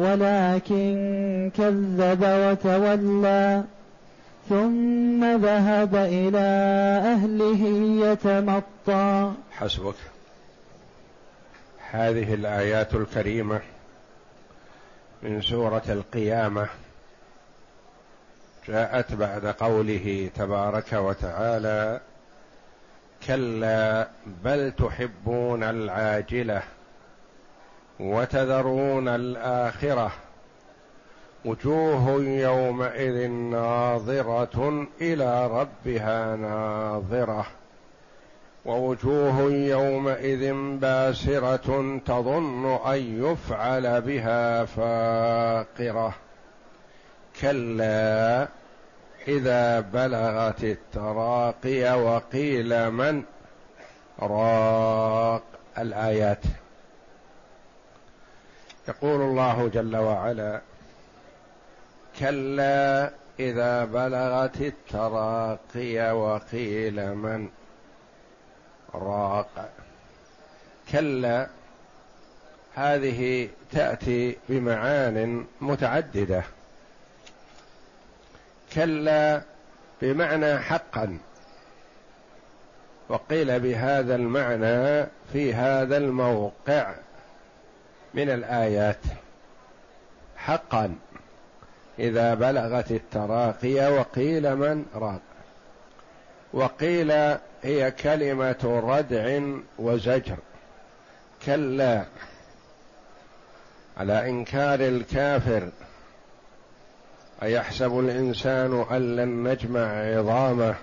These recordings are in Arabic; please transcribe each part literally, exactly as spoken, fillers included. ولكن كذب وتولى، ثم ذهب إلى أهله يتمطى. حسبك. هذه الآيات الكريمة من سورة القيامة جاءت بعد قوله تبارك وتعالى: كلا بل تحبون العاجلة وتذرون الآخرة، وجوه يومئذ ناظرة إلى ربها ناظرة، ووجوه يومئذ باسرة تظن أن يفعل بها فاقرة. كلا إذا بلغت التراقي وقيل من راق. الآيات. يقول الله جل وعلا: كلا إذا بلغت التراقي وقيل من راق. كلا هذه تأتي بمعان متعددة. كلا بمعنى حقا، وقيل بهذا المعنى في هذا الموقع من الآيات حقا. إذا بلغت التراقي وقيل من راق. وقيل هي كلمة ردع وزجر. كلا على إنكار الكافر: أيحسب الإنسان أن لن نجمع عظامه؟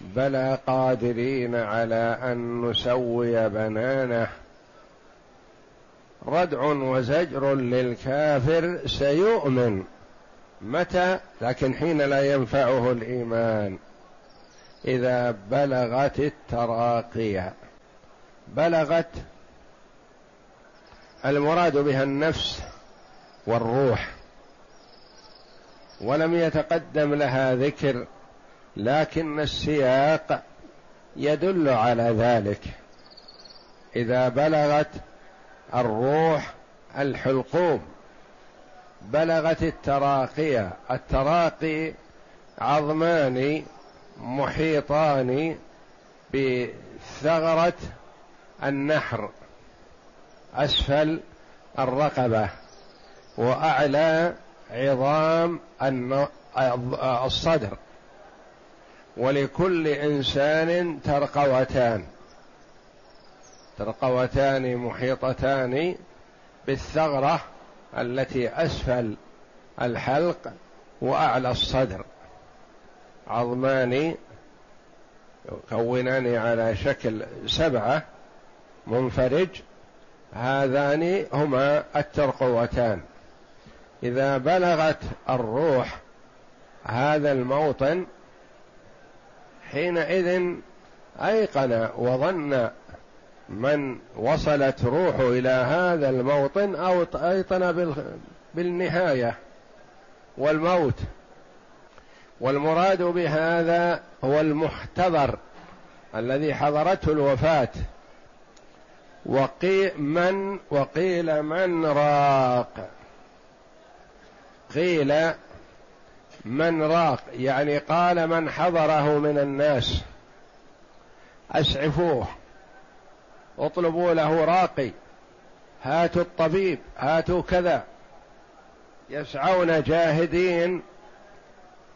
بلى قادرين على أن نسوي بنانه. ردع وزجر للكافر، سيؤمن متى؟ لكن حين لا ينفعه الإيمان. إذا بلغت التراقي، بلغت المراد بها النفس والروح، ولم يتقدم لها ذكر، لكن السياق يدل على ذلك. إذا بلغت الروح الحلقوم، بلغت التراقية. التراقي عظمان محيطان بثغرة النحر أسفل الرقبة، وأعلى عظام الصدر، ولكل إنسان ترقوتان ترقوتان محيطتان بالثغرة التي أسفل الحلق وأعلى الصدر، عظمان يكونان على شكل سبعة منفرج، هذان هما الترقوتان. إذا بلغت الروح هذا الموطن، حينئذ أيقن وظن من وصلت روحه إلى هذا الموطن، أو أيقن بالنهاية والموت. والمراد بهذا هو المحتضر الذي حضرته الوفاة. وقيل من وقيل من راق. قيل من راق، يعني قال من حضره من الناس: أسعفوه، اطلبوا له راقي، هاتوا الطبيب، هاتوا كذا. يسعون جاهدين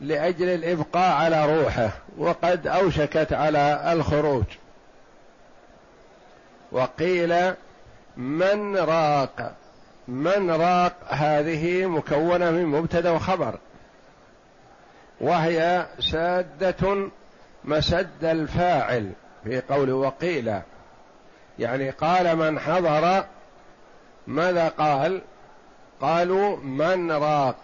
لأجل الإبقاء على روحه، وقد أوشكت على الخروج. وقيل من راق، من راق هذه مكونة من مبتدأ وخبر، وهي سادة مسد الفاعل في قول وقيل، يعني قال من حضر. ماذا قال؟ قالوا من راق.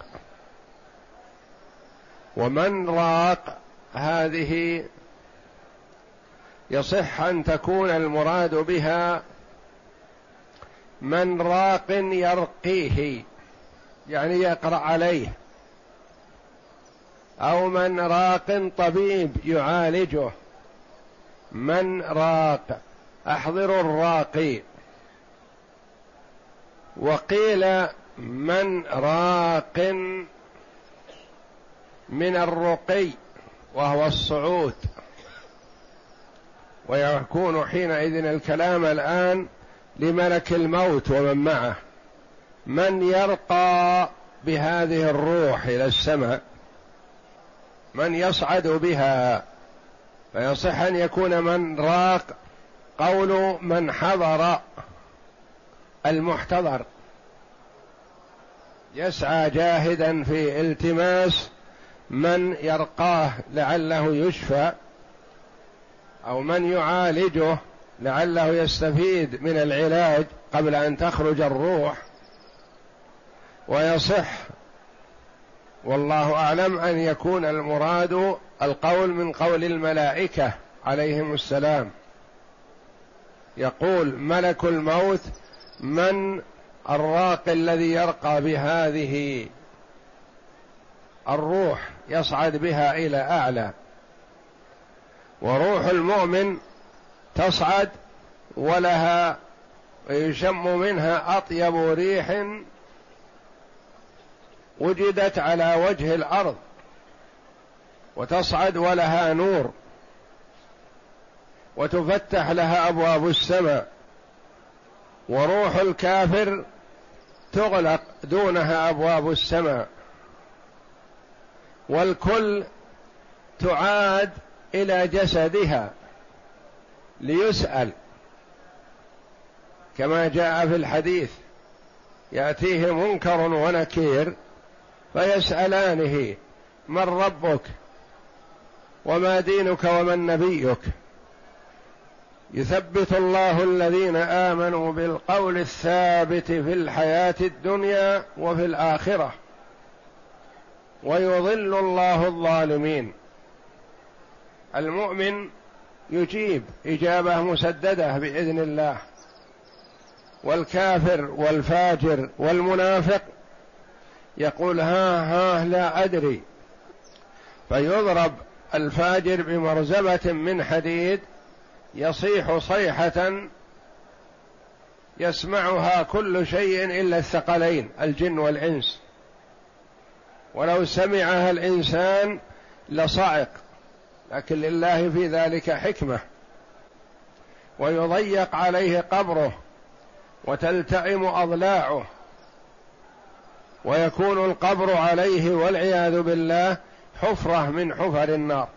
ومن راق هذه يصح أن تكون المراد بها من راق يرقيه، يعني يقرأ عليه، أو من راق طبيب يعالجه. من راق، أحضر الراقي. وقيل من راق من الرقي وهو الصعود، ويكون حينئذ الكلام الآن لملك الموت ومن معه، من يرقى بهذه الروح إلى السماء، من يصعد بها. فيصح أن يكون من راق قول من حضر المحتضر، يسعى جاهدا في التماس من يرقاه لعله يشفى، أو من يعالجه لعله يستفيد من العلاج قبل أن تخرج الروح. ويصح والله أعلم أن يكون المراد القول من قول الملائكة عليهم السلام، يقول ملك الموت من الراقي الذي يرقى بهذه الروح، يصعد بها إلى أعلى. وروح المؤمن تصعد ولها يشم منها أطيب ريح وجدت على وجه الأرض، وتصعد ولها نور، وتفتح لها أبواب السماء. وروح الكافر تغلق دونها أبواب السماء، والكل تعاد إلى جسدها ليسأل، كما جاء في الحديث يأتيه منكر ونكير فيسألانه من ربك وما دينك ومن نبيك. يثبت الله الذين آمنوا بالقول الثابت في الحياة الدنيا وفي الآخرة، ويضل الله الظالمين. المؤمن يجيب إجابة مسددة بإذن الله، والكافر والفاجر والمنافق يقول ها ها لا أدري، فيضرب الفاجر بمرزبة من حديد يصيح صيحة يسمعها كل شيء إلا الثقلين الجن والإنس، ولو سمعها الإنسان لصعق، لكن لله في ذلك حكمة. ويضيق عليه قبره وتلتئم أضلاعه، ويكون القبر عليه والعياذ بالله حفرة من حفر النار.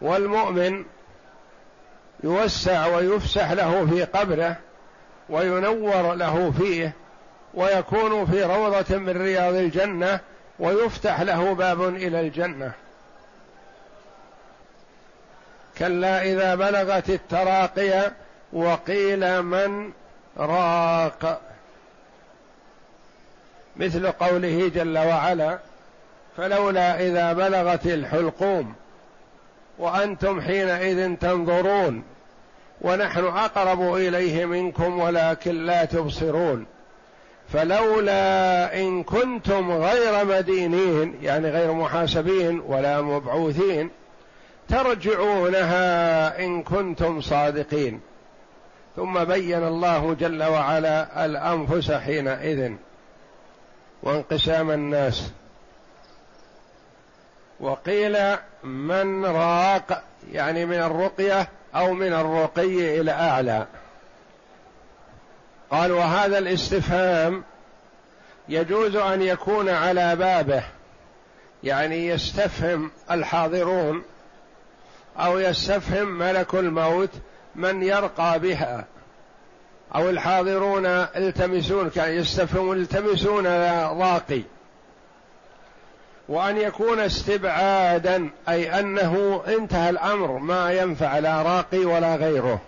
والمؤمن يوسع ويفسح له في قبره، وينور له فيه، ويكون في روضة من رياض الجنة، ويفتح له باب إلى الجنة. كلا إذا بلغت التراقية وقيل من راق، مثل قوله جل وعلا فلولا إذا بلغت الحلقوم وأنتم حينئذ تنظرون ونحن أقرب إليه منكم ولكن لا تبصرون فلولا إن كنتم غير مدينين، يعني غير محاسبين ولا مبعوثين، ترجعونها إن كنتم صادقين. ثم بين الله جل وعلا الأنفس حينئذ وانقسام الناس. وقيل من راق يعني من الرقية أو من الرقي إلى أعلى. قال وهذا الاستفهام يجوز أن يكون على بابه، يعني يستفهم الحاضرون أو يستفهم ملك الموت من يرقى بها، أو الحاضرون التمسون كان يستفهم التمسون راقي، وأن يكون استبعادا أي أنه انتهى الأمر ما ينفع لا راقي ولا غيره.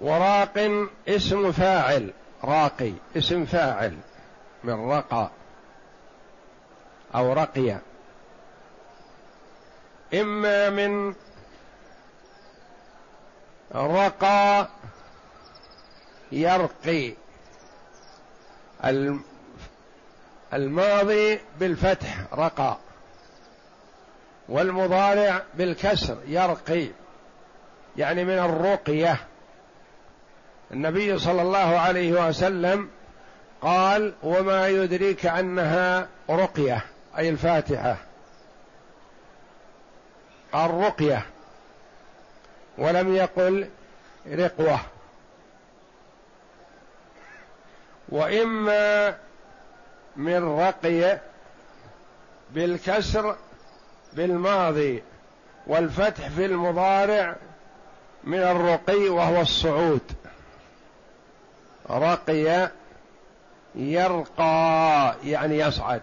وراق اسم فاعل، راقي اسم فاعل من رقى أو رقي، إما من رقى يرقي الماضي بالفتح رقى، والمضارع بالكسر يرقي، يعني من الرقية. النبي صلى الله عليه وسلم قال: وما يدريك أنها رقية، أي الفاتحة الرقية، ولم يقل رقوة. وإما من رقي بالكسر بالماضي والفتح في المضارع من الرقي وهو الصعود، رقي يرقى يعني يصعد.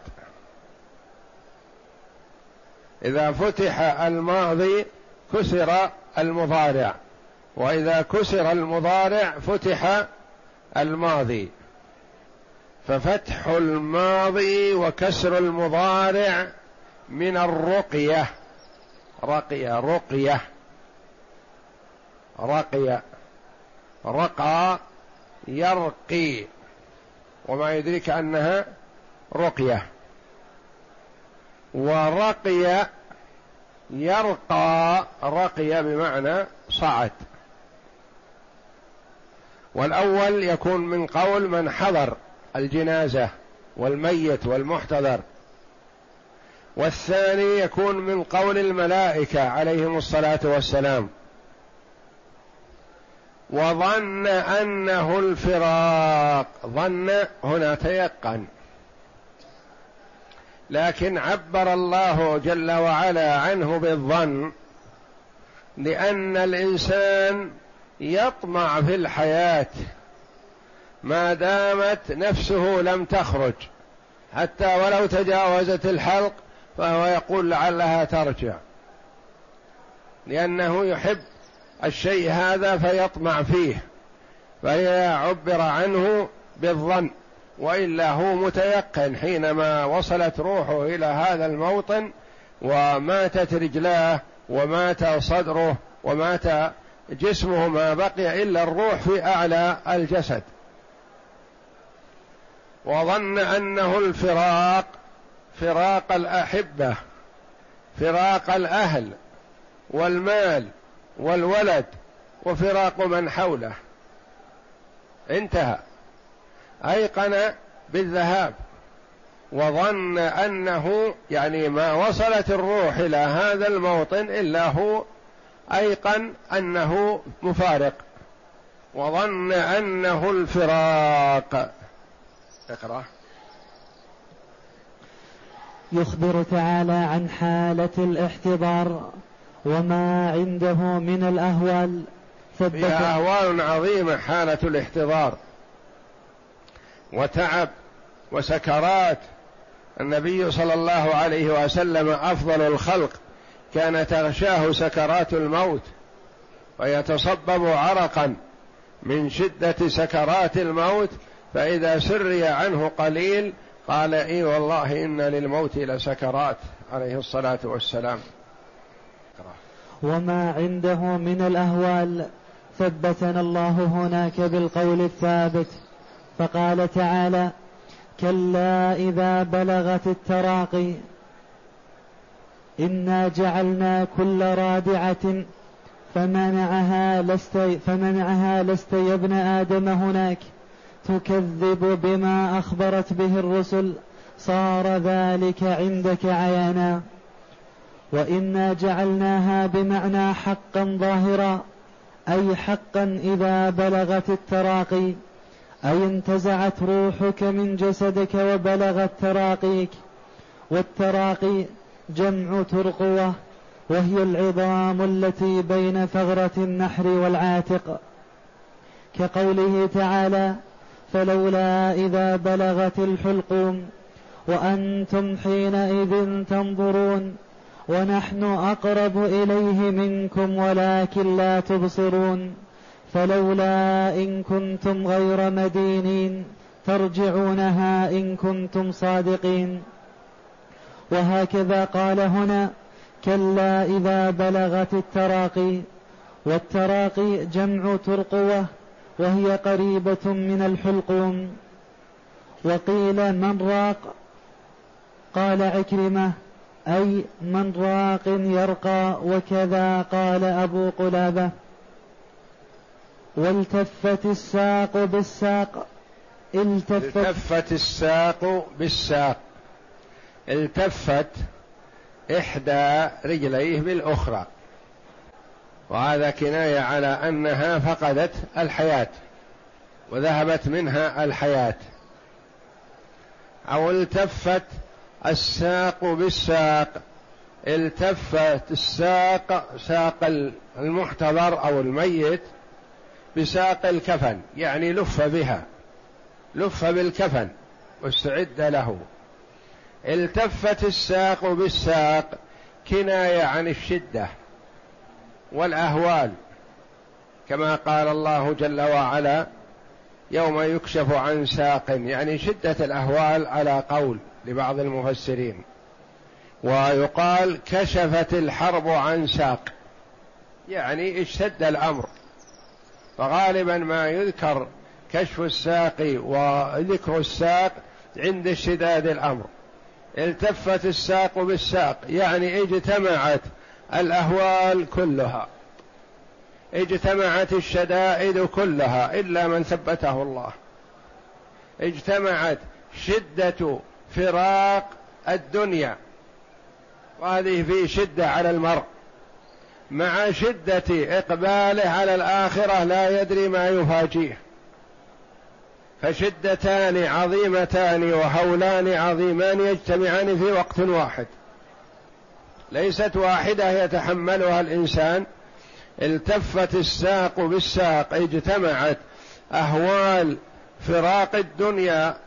إذا فتح الماضي كسر المضارع، وإذا كسر المضارع فتح الماضي، ففتح الماضي وكسر المضارع من الرقية، رقية رقية رقية رقى يرقي، وما يدريك أنها رقية. ورقي يرقى، رقي بمعنى صعد، والأول يكون من قول من حضر الجنازة والميت والمحتضر، والثاني يكون من قول الملائكة عليهم الصلاة والسلام. وظن أنه الفراق، ظن هنا تيقن، لكن عبر الله جل وعلا عنه بالظن لأن الإنسان يطمع في الحياة ما دامت نفسه لم تخرج، حتى ولو تجاوزت الحلق فهو يقول لعلها ترجع، لأنه يحب الشيء هذا فيطمع فيه، فهي عبر عنه بالظن، وإلا هو متيقن حينما وصلت روحه إلى هذا الموطن وماتت رجلاه ومات صدره ومات جسمه، ما بقي إلا الروح في أعلى الجسد. وظن أنه الفراق، فراق الأحبة، فراق الأهل والمال والولد، وفراق من حوله، انتهى، أيقن بالذهاب. وظن أنه يعني ما وصلت الروح إلى هذا الموطن إلا هو أيقن أنه مفارق. وظن أنه الفراق. اقرأ. يخبر تعالى عن حالة الاحتضار وما عنده من الأهوال. فيها أهوال عظيمة حالة الاحتضار، وتعب وسكرات. النبي صلى الله عليه وسلم أفضل الخلق كان تغشاه سكرات الموت، ويتصبب عرقا من شدة سكرات الموت، فإذا سري عنه قليل قال: إي والله إن للموت لسكرات، عليه الصلاة والسلام. وما عنده من الأهوال. ثبتنا الله هناك بالقول الثابت، فقال تعالى: كلا إذا بلغت التراقي إنا جعلنا كل رادعة فمنعها لست, فمنعها لست يا ابن آدم هناك تكذب بما أخبرت به الرسل صار ذلك عندك عيانا. وإنا جعلناها بمعنى حقا ظاهرا، أي حقا إذا بلغت التراقي أي انتزعت روحك من جسدك وبلغت تراقيك. والتراقي جمع ترقوة، وهي العظام التي بين فغرة النحر والعاتق، كقوله تعالى فلولا إذا بلغت الحلقوم وأنتم حينئذ تنظرون ونحن أقرب إليه منكم ولكن لا تبصرون فلولا إن كنتم غير مدينين ترجعونها إن كنتم صادقين. وهكذا قال هنا كلا إذا بلغت التراقي. والتراقي جمع ترقوة، وهي قريبة من الحلقوم. وقيل من راق، قال عكرمة أي من راق يرقى، وكذا قال أبو قلابة. والتفت الساق بالساق التفت, التفت الساق بالساق التفت إحدى رجليه بالأخرى، وهذا كناية على أنها فقدت الحياة وذهبت منها الحياة. أو التفت الساق بالساق التفت الساق ساق المحتضر أو الميت بساق الكفن، يعني لف بها، لف بالكفن واستعد له. التفت الساق بالساق كناية عن الشدة والأهوال، كما قال الله جل وعلا يوم يكشف عن ساق، يعني شدة الأهوال على قول لبعض المفسرين. ويقال كشفت الحرب عن ساق، يعني اشتد الأمر. فغالبا ما يذكر كشف الساق وذكر الساق عند اشتداد الأمر. التفت الساق بالساق يعني اجتمعت الأهوال كلها، اجتمعت الشدائد كلها إلا من ثبته الله، اجتمعت شدة فراق الدنيا، وهذه في شدة على المرء، مع شدة إقباله على الآخرة لا يدري ما يفاجئه، فشدتان عظيمتان وهولان عظيمان يجتمعان في وقت واحد، ليست واحدة يتحملها الإنسان. التفت الساق بالساق اجتمعت أهوال فراق الدنيا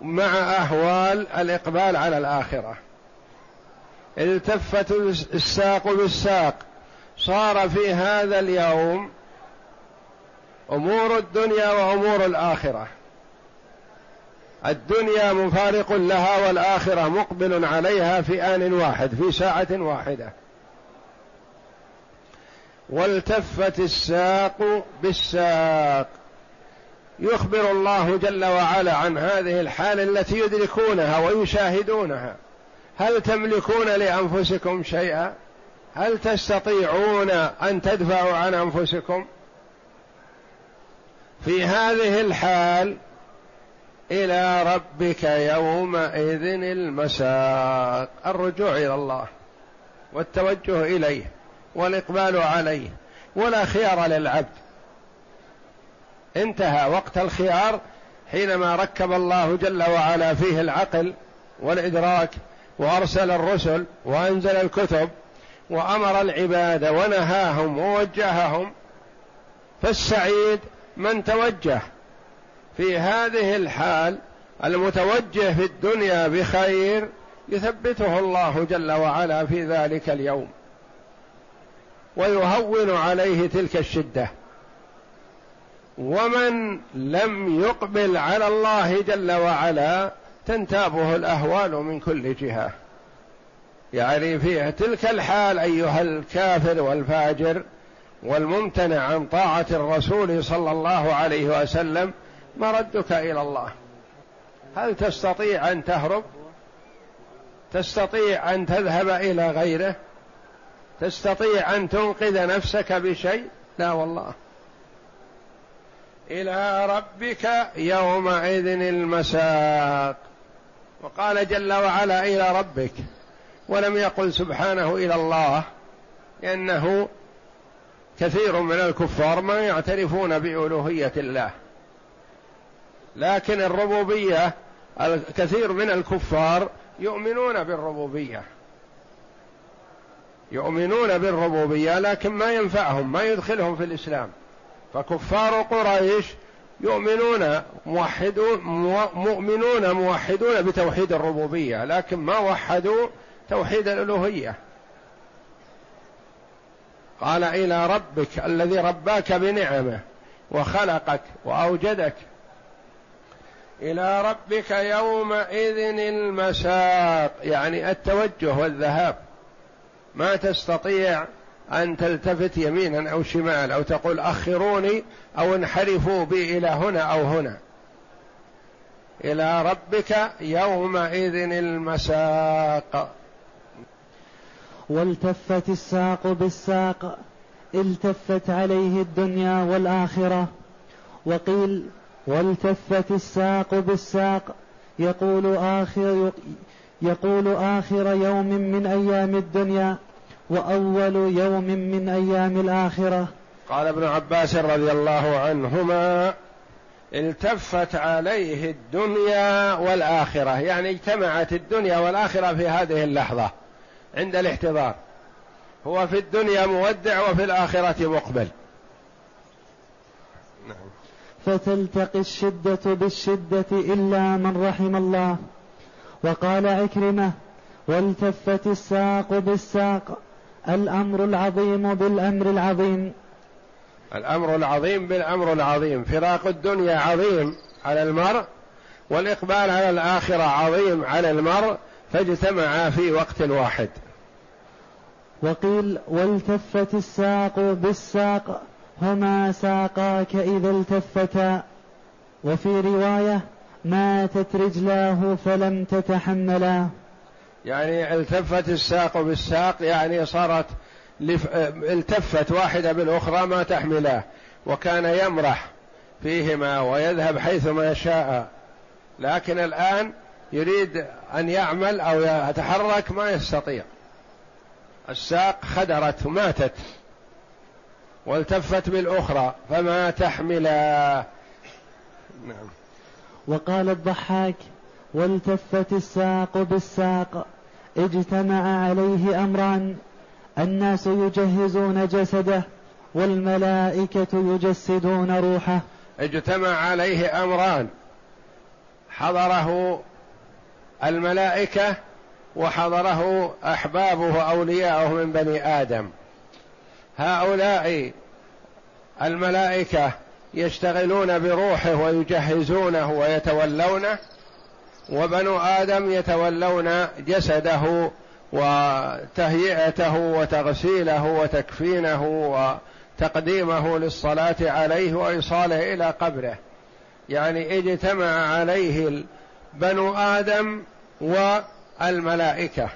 مع أهوال الإقبال على الآخرة. التفت الساق بالساق صار في هذا اليوم أمور الدنيا وأمور الآخرة، الدنيا مفارق لها والآخرة مقبل عليها في آن واحد، في ساعة واحدة. والتفت الساق بالساق يخبر الله جل وعلا عن هذه الحالة التي يدركونها ويشاهدونها. هل تملكون لأنفسكم شيئا؟ هل تستطيعون أن تدفعوا عن أنفسكم؟ في هذه الحال إلى ربك يومئذ المساق، الرجوع إلى الله والتوجه إليه والإقبال عليه، ولا خيار للعبد، انتهى وقت الخيار حينما ركب الله جل وعلا فيه العقل والإدراك، وأرسل الرسل وأنزل الكتب وأمر العباد ونهاهم ووجههم. فالسعيد من توجه في هذه الحال، المتوجه في الدنيا بخير يثبته الله جل وعلا في ذلك اليوم ويهون عليه تلك الشدة. ومن لم يقبل على الله جل وعلا تنتابه الأهوال من كل جهة، يعني في تلك الحال أيها الكافر والفاجر والممتنع عن طاعة الرسول صلى الله عليه وسلم، مردك إلى الله. هل تستطيع أن تهرب؟ تستطيع أن تذهب إلى غيره؟ تستطيع أن تنقذ نفسك بشيء؟ لا والله. إلى ربك يومئذ المساق، وقال جل وعلا إلى ربك، ولم يقل سبحانه إلى الله، لأنه كثير من الكفار ما يعترفون بألوهية الله، لكن الربوبية الكثير من الكفار يؤمنون بالربوبية يؤمنون بالربوبية لكن ما ينفعهم، ما يدخلهم في الإسلام. فكفار قريش يؤمنون موحدون مؤمنون موحدون بتوحيد الربوبية، لكن ما وحدوا توحيد الألوهية. قال: إلى ربك الذي رباك بنعمه وخلقك وأوجدك، إلى ربك يومئذ المساق، يعني التوجه والذهاب، ما تستطيع أن تلتفت يمينا أو شمال أو تقول أخروني أو انحرفوا بي إلى هنا أو هنا. إلى ربك يومئذ المساق. والتفت الساق بالساق، التفت عليه الدنيا والآخرة. وقيل: والتفت الساق بالساق، يقول آخر يقول آخر يوم من أيام الدنيا وأول يوم من أيام الآخرة. قال ابن عباس رضي الله عنهما: التفت عليه الدنيا والآخرة، يعني اجتمعت الدنيا والآخرة في هذه اللحظة عند الاحتضار. هو في الدنيا مودع وفي الآخرة مقبل. فتلتقي الشدة بالشدة إلا من رحم الله. وقال عكرمة: والتفت الساق بالساق، الأمر العظيم بالأمر العظيم. الأمر العظيم بالأمر العظيم، فراق الدنيا عظيم على المرء والإقبال على الآخرة عظيم على المرء، فاجتمعا في وقت واحد. وقيل: والتفت الساق بالساق، هما ساقاك إذا التفتا. وفي رواية: ماتت رجلاه فلم تتحملا. يعني التفت الساق بالساق، يعني صارت التفت واحدة بالأخرى ما تحملاه، وكان يمرح فيهما ويذهب حيثما يشاء، لكن الآن يريد أن يعمل أو يتحرك ما يستطيع. الساق خدرت وماتت، والتفت بالأخرى فما تحملا. نعم. وقال الضحاك: والتفت الساق بالساق، اجتمع عليه أمران: الناس يجهزون جسده، والملائكة يجسدون روحه. اجتمع عليه أمران، حضره الملائكة وحضره أحبابه أولياءه من بني آدم. هؤلاء الملائكة يشتغلون بروحه ويجهزونه ويتولونه، وبنو آدم يتولون جسده وتهيئته وتغسيله وتكفينه وتقديمه للصلاة عليه وإيصاله إلى قبره. يعني اجتمع عليه بنو آدم والملائكة.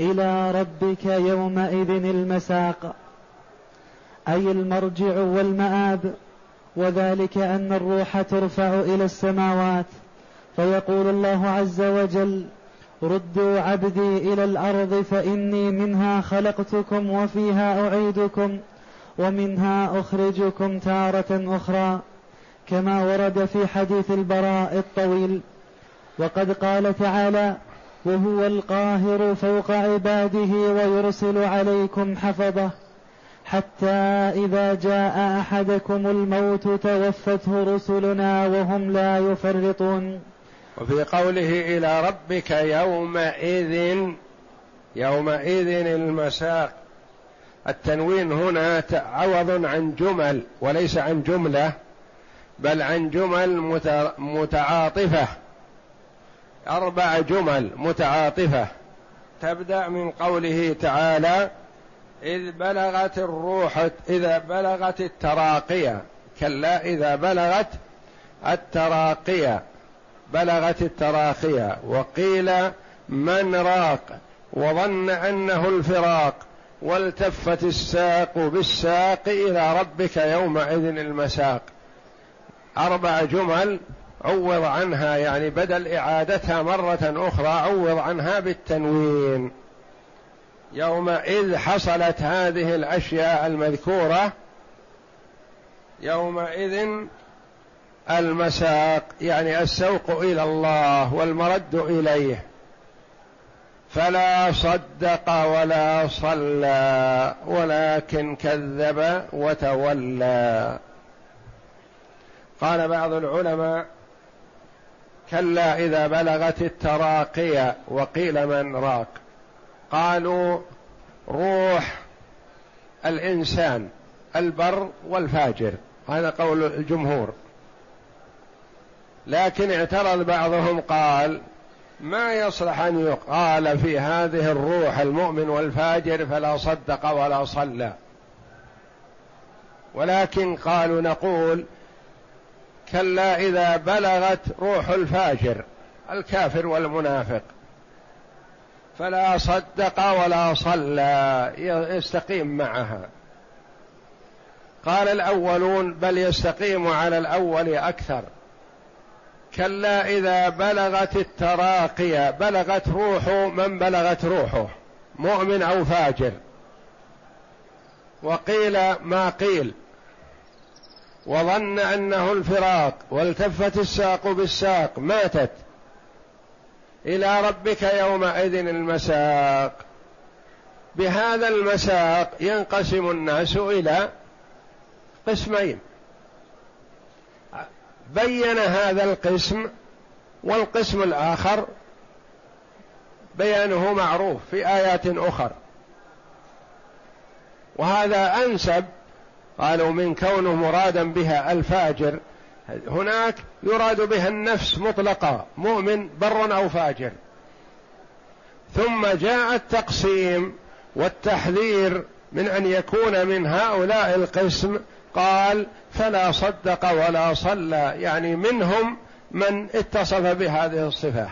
إلى ربك يومئذ المساق، أي المرجع والمآب، وذلك أن الروح ترفع إلى السماوات، فيقول الله عز وجل: ردوا عبدي إلى الأرض فإني منها خلقتكم وفيها أعيدكم ومنها أخرجكم تارة أخرى، كما ورد في حديث البراء الطويل. وقد قال تعالى: وهو القاهر فوق عباده ويرسل عليكم حفظه حتى إذا جاء أحدكم الموت توفته رسلنا وهم لا يفرطون. وفي قوله: إلى ربك يومئذ، يومئذ المساق، التنوين هنا عوض عن جمل، وليس عن جملة بل عن جمل متعاطفة، أربع جمل متعاطفة تبدأ من قوله تعالى: إذ بلغت الروح إذا بلغت التراقية، كلا إذا بلغت التراقية، بلغت التراقية وقيل من راق، وظن أنه الفراق، والتفت الساق بالساق، إلى ربك يومئذ المساق. أربع جمل عوض عنها، يعني بدل إعادتها مرة أخرى عوض عنها بالتنوين. يومئذ حصلت هذه الأشياء المذكورة، يومئذ المساق يعني السوق إلى الله والمرد إليه، فلا صدق ولا صلى ولكن كذب وتولى. قال بعض العلماء كلا إذا بلغت التراقية، وقيل من راق؟ قالوا روح الإنسان البر والفاجر، هذا قول الجمهور. لكن اعترض بعضهم قال ما يصلح أن يقال في هذه الروح المؤمن والفاجر فلا صدق ولا صلى، ولكن قالوا نقول كلا إذا بلغت روح الفاجر الكافر والمنافق فلا صدق ولا صلى، يستقيم معها. قال الأولون بل يستقيم على الأول أكثر، كلا إذا بلغت التراقية، بلغت روحه من بلغت روحه مؤمن أو فاجر، وقيل ما قيل وظن أنه الفراق والتفت الساق بالساق ماتت، إلى ربك يومئذ المساق. بهذا المساق ينقسم الناس إلى قسمين، بين هذا القسم والقسم الآخر بيانه معروف في آيات أخرى، وهذا أنسب. قالوا من كونه مرادا بها الفاجر، هناك يراد بها النفس مطلقا مؤمن بر أو فاجر، ثم جاء التقسيم والتحذير من أن يكون من هؤلاء القسم. قال فلا صدق ولا صلى، يعني منهم من اتصف بهذه الصفة.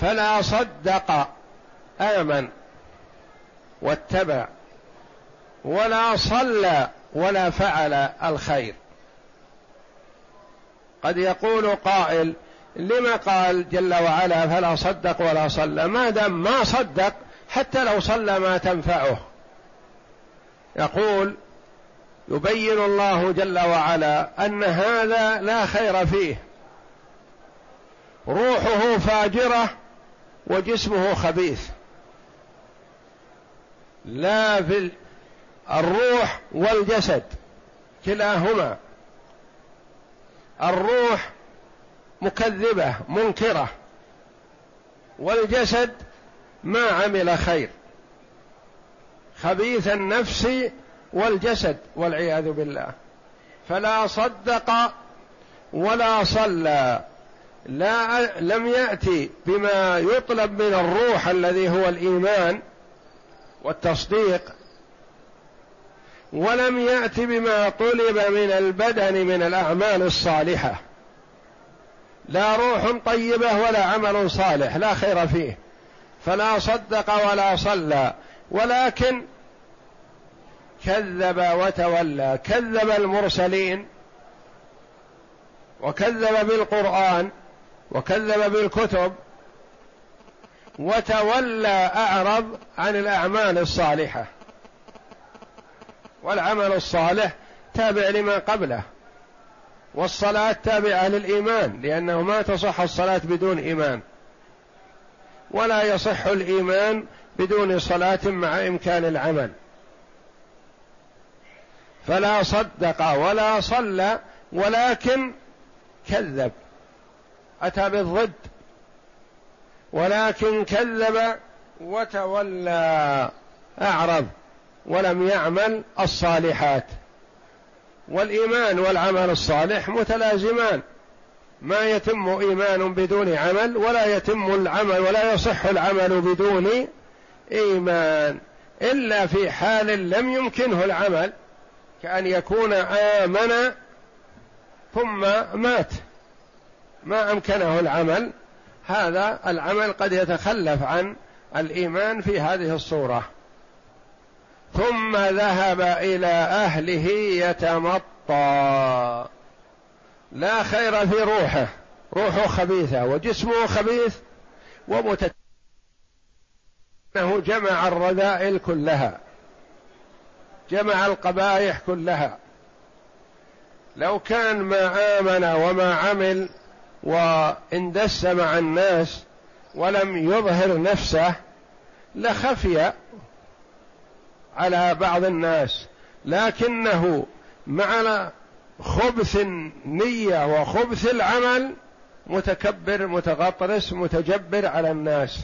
فلا صدق آمن واتبع، ولا صلى ولا فعل الخير. قد يقول قائل لما قال جل وعلا فلا صدق ولا صلى؟ ما دام ما صدق حتى لو صلى ما تنفعه. يقول يبين الله جل وعلا أن هذا لا خير فيه، روحه فاجرة وجسمه خبيث، لا في الروح والجسد كلاهما. الروح مكذبة منكرة، والجسد ما عمل خير، خبيث النفس والجسد والعياذ بالله. فلا صدق ولا صلى، لا لم يأتي بما يطلب من الروح الذي هو الإيمان والتصديق، ولم يأتي بما طلب من البدن من الأعمال الصالحة، لا روح طيبة ولا عمل صالح، لا خير فيه. فلا صدق ولا صلى ولكن كذب وتولى، كذب المرسلين وكذب بالقرآن وكذب بالكتب، وتولى أعرض عن الأعمال الصالحة، والعمل الصالح تابع لما قبله، والصلاة تابعة للإيمان، لأنه ما تصح الصلاة بدون إيمان، ولا يصح الإيمان بدون صلاة مع إمكان العمل. فلا صدق ولا صلى ولكن كذب، أتى بالضد. ولكن كذب وتولى، أعرض ولم يعمل الصالحات. والإيمان والعمل الصالح متلازمان، ما يتم إيمان بدون عمل، ولا يتم العمل ولا يصح العمل بدون إيمان، إلا في حال لم يمكنه العمل، كأن يكون آمن ثم مات ما أمكنه العمل، هذا العمل قد يتخلف عن الإيمان في هذه الصورة. ثم ذهب إلى أهله يتمطى، لا خير في روحه، روحه خبيثة وجسمه خبيث ومتتبع، إنه جمع الرذائل كلها، جمع القبائح كلها، لو كان ما آمن وما عمل واندس مع الناس ولم يظهر نفسه لخفي على بعض الناس، لكنه مع خبث النية وخبث العمل متكبر متغطرس متجبر على الناس.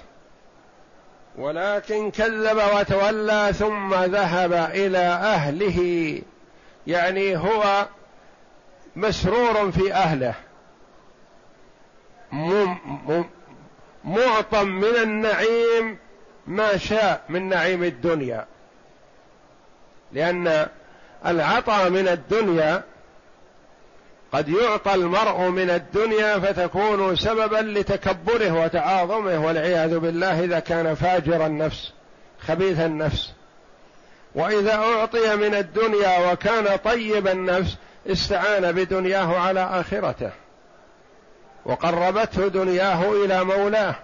ولكن كذب وتولى ثم ذهب إلى أهله، يعني هو مسرور في أهله، معطى من النعيم ما شاء من نعيم الدنيا، لأن العطاء من الدنيا قد يعطى المرء من الدنيا فتكون سببا لتكبره وتعاظمه والعياذ بالله إذا كان فاجر النفس خبيث النفس. وإذا أعطي من الدنيا وكان طيب النفس استعان بدنياه على آخرته وقربته دنياه إلى مولاه.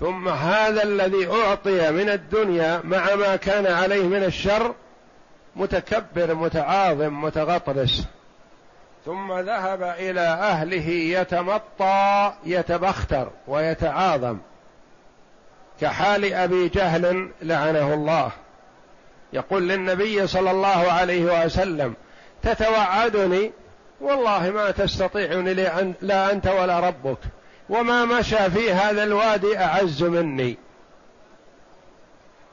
ثم هذا الذي أعطي من الدنيا مع ما كان عليه من الشر متكبر متعاظم متغطرس، ثم ذهب إلى أهله يتمطى يتبختر ويتعاظم، كحال أبي جهل لعنه الله، يقول للنبي صلى الله عليه وسلم: تتوعدني؟ والله ما تستطيعني لا أنت ولا ربك، وما مشى في هذا الوادي أعز مني،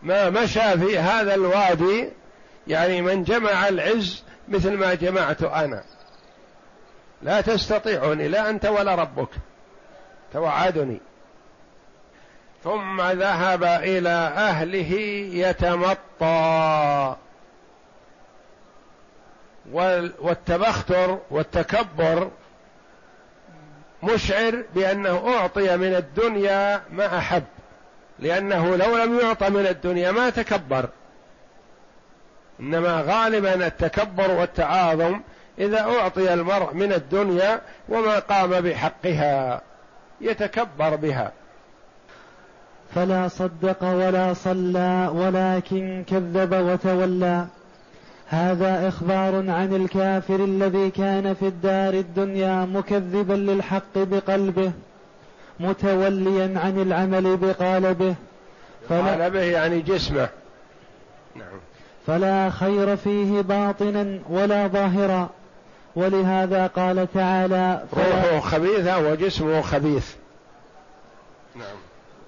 ما مشى في هذا الوادي يعني من جمع العز مثل ما جمعت أنا، لا تستطيعني لا أنت ولا ربك، توعدني. ثم ذهب إلى أهله يتمطى، والتبختر والتكبر مشعر بأنه أعطي من الدنيا ما أحب، لأنه لو لم يعطى من الدنيا ما تكبر، إنما غالبا التكبر والتعاظم إذا أعطي المرء من الدنيا وما قام بحقها يتكبر بها. فلا صدق ولا صلى ولكن كذب وتولى. هذا إخبار عن الكافر الذي كان في الدار الدنيا مكذبا للحق بقلبه متوليا عن العمل بقالبه، بقالبه يعني جسمه، نعم. فلا خير فيه باطنا ولا ظاهرا، ولهذا قال تعالى: روحه خبيثة وجسمه خبيث، نعم.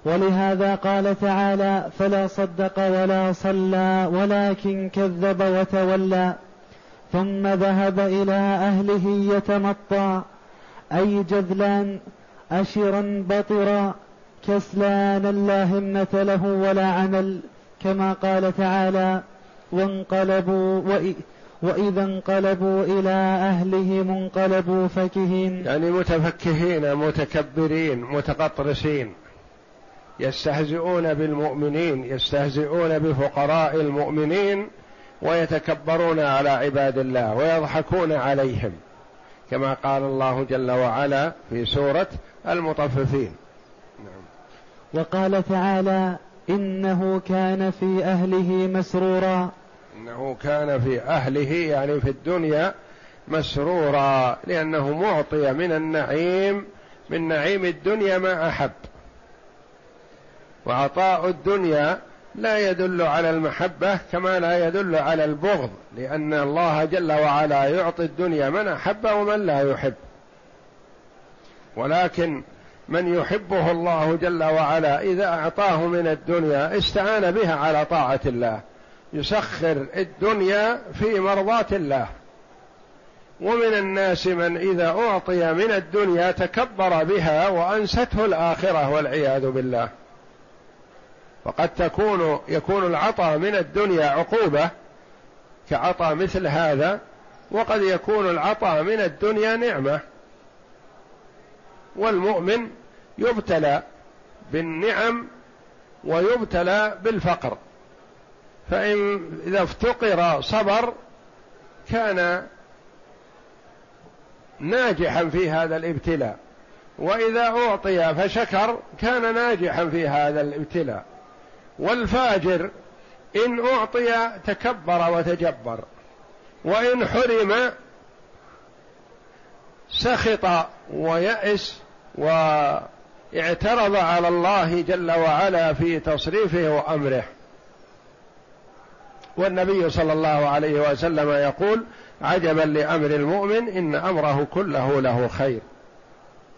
ولهذا قال تعالى: فلا صدق ولا صلى ولكن كذب وتولى ثم ذهب إلى أهله يتمطى، أي جذلان أشرا بطرا كسلانا لا همة له ولا عمل، كما قال تعالى: وانقلبوا وإذا انقلبوا إلى أهلهم انقلبوا فكهين، يعني متفكهين متكبرين متقطرسين، يستهزئون بالمؤمنين يستهزئون بفقراء المؤمنين ويتكبرون على عباد الله ويضحكون عليهم، كما قال الله جل وعلا في سورة المطففين، نعم. وقال تعالى: إنه كان في أهله مسرورا، إنه كان في أهله يعني في الدنيا مسرورا، لأنه معطي من النعيم من نعيم الدنيا ما أحب، وعطاء الدنيا لا يدل على المحبة كما لا يدل على البغض، لأن الله جل وعلا يعطي الدنيا من أحب ومن لا يحب، ولكن من يحبه الله جل وعلا إذا أعطاه من الدنيا استعان بها على طاعة الله، يسخر الدنيا في مرضاة الله. ومن الناس من إذا أعطي من الدنيا تكبر بها وأنسته الآخرة والعياذ بالله، وقد تكون يكون العطاء من الدنيا عقوبة كعطاء مثل هذا، وقد يكون العطاء من الدنيا نعمة، والمؤمن يبتلى بالنعم ويبتلى بالفقر، فإن إذا افتقر صبر كان ناجحا في هذا الابتلاء، وإذا أعطي فشكر كان ناجحا في هذا الابتلاء. والفاجر إن أعطي تكبر وتجبر، وإن حرم سخط ويأس واعترض على الله جل وعلا في تصريفه وأمره. والنبي صلى الله عليه وسلم يقول: عجبا لأمر المؤمن إن أمره كله له خير.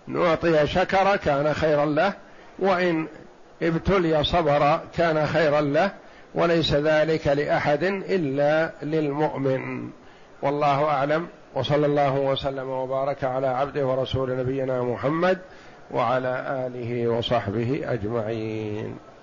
إن أعطي شكر كان خيرا له، وإن ابتلي صبر كان خيرا له، وليس ذلك لأحد إلا للمؤمن. والله أعلم، وصلى الله وسلم وبارك على عبده ورسول نبينا محمد وعلى آله وصحبه أجمعين.